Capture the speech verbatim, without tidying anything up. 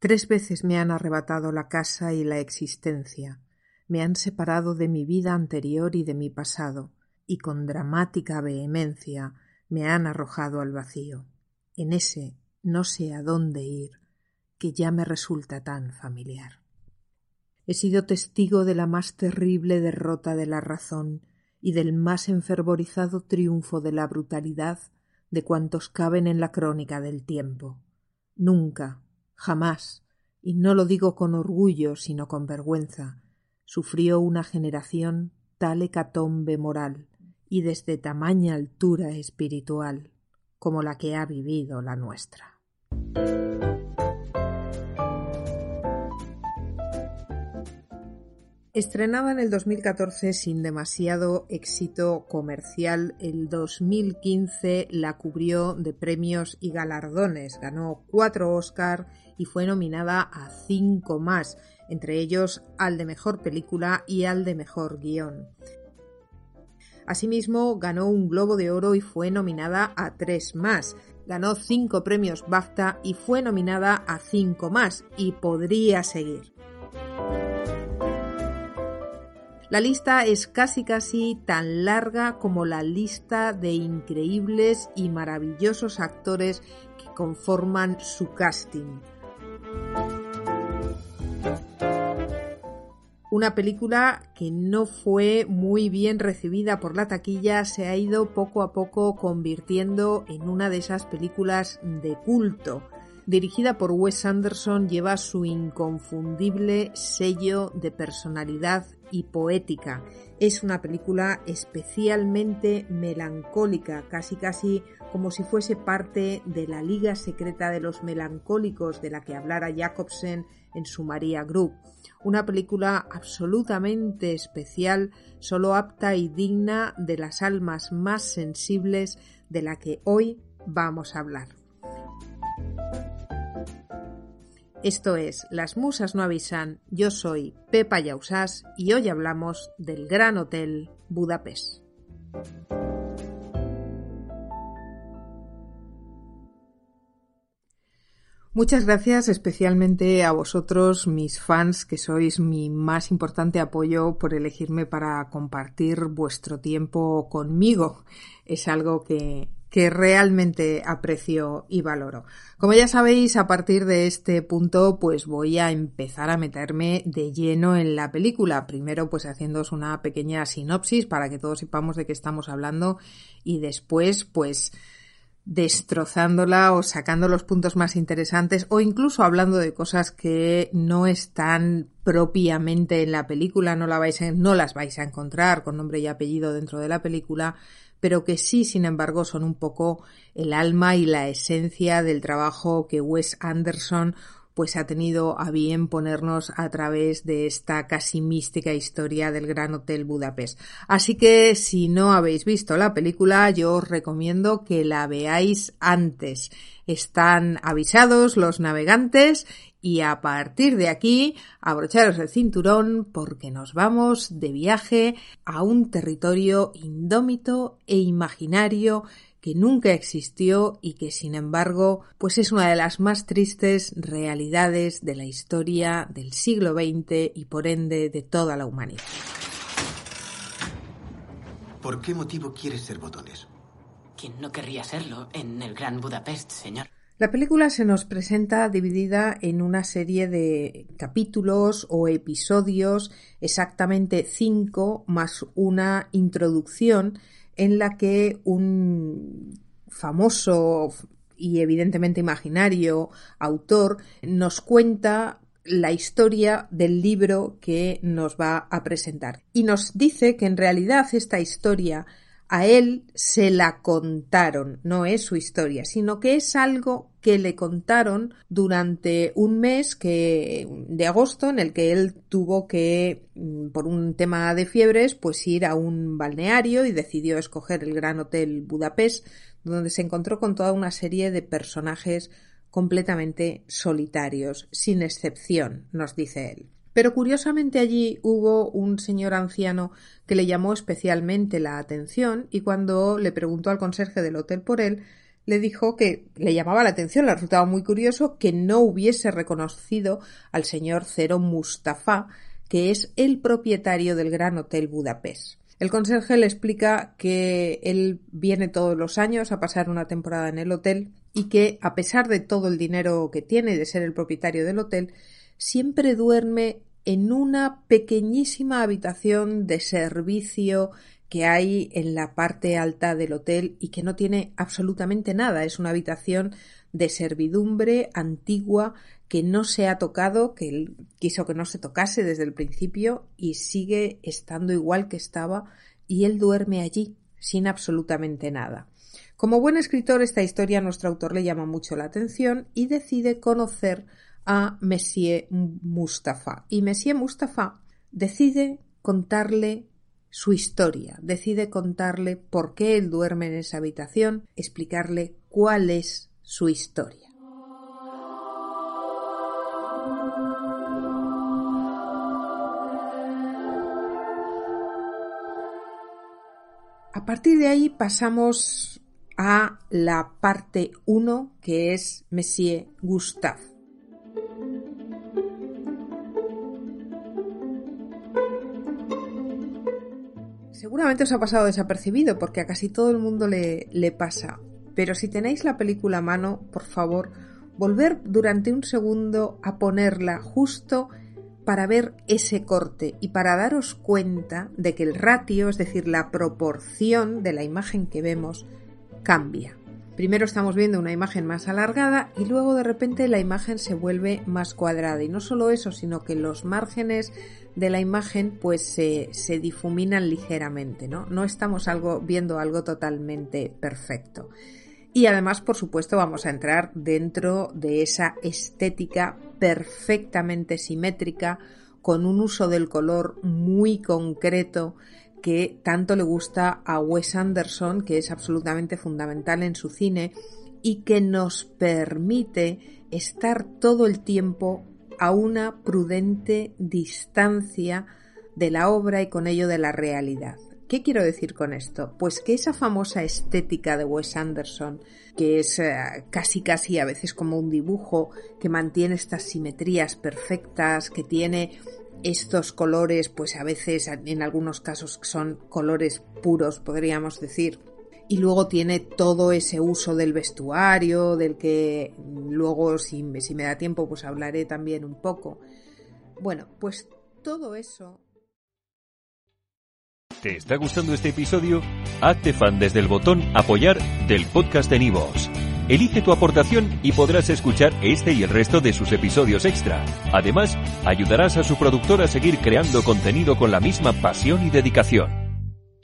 Tres veces me han arrebatado la casa y la existencia, me han separado de mi vida anterior y de mi pasado, y con dramática vehemencia me han arrojado al vacío, en ese no sé a dónde ir, que ya me resulta tan familiar. He sido testigo de la más terrible derrota de la razón y del más enfervorizado triunfo de la brutalidad de cuantos caben en la crónica del tiempo. Nunca, jamás, y no lo digo con orgullo sino con vergüenza, sufrió una generación tal hecatombe moral y desde tamaña altura espiritual como la que ha vivido la nuestra. Estrenaba en el dos mil catorce sin demasiado éxito comercial. El dos mil quince la cubrió de premios y galardones. Ganó cuatro Óscar y fue nominada a cinco más, entre ellos al de Mejor Película y al de Mejor Guión. Asimismo, ganó un Globo de Oro y fue nominada a tres más. Ganó cinco premios BAFTA y fue nominada a cinco más, y podría seguir. La lista es casi casi tan larga como la lista de increíbles y maravillosos actores que conforman su casting. Una película que no fue muy bien recibida por la taquilla se ha ido poco a poco convirtiendo en una de esas películas de culto. Dirigida por Wes Anderson, lleva su inconfundible sello de personalidad y poética. Es una película especialmente melancólica, casi casi como si fuese parte de la Liga Secreta de los Melancólicos de la que hablara Jacobsen en su María Grub. Una película absolutamente especial, solo apta y digna de las almas más sensibles, de la que hoy vamos a hablar. Esto es Las musas no avisan. Yo soy Pepa Yausás y hoy hablamos del Gran Hotel Budapest. Muchas gracias especialmente a vosotros, mis fans, que sois mi más importante apoyo, por elegirme para compartir vuestro tiempo conmigo. Es algo que, que realmente aprecio y valoro. Como ya sabéis, a partir de este punto pues voy a empezar a meterme de lleno en la película. Primero pues haciéndoos una pequeña sinopsis para que todos sepamos de qué estamos hablando y después pues destrozándola o sacando los puntos más interesantes o incluso hablando de cosas que no están propiamente en la película, no, la vais a, no las vais a encontrar con nombre y apellido dentro de la película, pero que sí, sin embargo, son un poco el alma y la esencia del trabajo que Wes Anderson pues ha tenido a bien ponernos a través de esta casi mística historia del Gran Hotel Budapest. Así que si no habéis visto la película, yo os recomiendo que la veáis antes. Están avisados los navegantes y a partir de aquí abrocharos el cinturón porque nos vamos de viaje a un territorio indómito e imaginario que nunca existió y que, sin embargo, pues es una de las más tristes realidades de la historia del siglo veinte y, por ende, de toda la humanidad. ¿Por qué motivo quieres ser botones? ¿Quién no querría serlo en el Gran Budapest, señor? La película se nos presenta dividida en una serie de capítulos o episodios, exactamente cinco más una introducción, en la que un famoso y evidentemente imaginario autor nos cuenta la historia del libro que nos va a presentar. Y nos dice que en realidad esta historia a él se la contaron, no es su historia, sino que es algo que le contaron durante un mes que, de agosto en el que él tuvo que, por un tema de fiebres, pues ir a un balneario y decidió escoger el Gran Hotel Budapest, donde se encontró con toda una serie de personajes completamente solitarios, sin excepción, nos dice él. Pero curiosamente allí hubo un señor anciano que le llamó especialmente la atención y cuando le preguntó al conserje del hotel por él, le dijo que le llamaba la atención, le resultaba muy curioso que no hubiese reconocido al señor Zero Mustafa, que es el propietario del Gran Hotel Budapest. El conserje le explica que él viene todos los años a pasar una temporada en el hotel y que, a pesar de todo el dinero que tiene y de ser el propietario del hotel, siempre duerme en una pequeñísima habitación de servicio que hay en la parte alta del hotel y que no tiene absolutamente nada. Es una habitación de servidumbre antigua que no se ha tocado, que él quiso que no se tocase desde el principio y sigue estando igual que estaba, y él duerme allí sin absolutamente nada. Como buen escritor, esta historia a nuestro autor le llama mucho la atención y decide conocer a Monsieur Mustafa. Y Monsieur Mustafa decide contarle su historia, decide contarle por qué él duerme en esa habitación, explicarle cuál es su historia. A partir de ahí pasamos a la parte uno, que es Monsieur Gustave. Seguramente os ha pasado desapercibido porque a casi todo el mundo le, le pasa, pero si tenéis la película a mano, por favor, volver durante un segundo a ponerla justo para ver ese corte y para daros cuenta de que el ratio, es decir, la proporción de la imagen que vemos, cambia. Primero estamos viendo una imagen más alargada y luego de repente la imagen se vuelve más cuadrada, y no solo eso, sino que los márgenes de la imagen pues se, se difuminan ligeramente, ¿no? No estamos algo, viendo algo totalmente perfecto. Y además, por supuesto, vamos a entrar dentro de esa estética perfectamente simétrica, con un uso del color muy concreto que tanto le gusta a Wes Anderson, que es absolutamente fundamental en su cine y que nos permite estar todo el tiempo a una prudente distancia de la obra y con ello de la realidad. ¿Qué quiero decir con esto? Pues que esa famosa estética de Wes Anderson, que es casi casi a veces como un dibujo, que mantiene estas simetrías perfectas, que tiene estos colores, pues a veces en algunos casos son colores puros, podríamos decir. Y luego tiene todo ese uso del vestuario, del que luego, si, si me da tiempo, pues hablaré también un poco. Bueno, pues todo eso. ¿Te está gustando este episodio? Hazte fan desde el botón Apoyar del podcast de Nibos. Elige tu aportación y podrás escuchar este y el resto de sus episodios extra. Además, ayudarás a su productor a seguir creando contenido con la misma pasión y dedicación.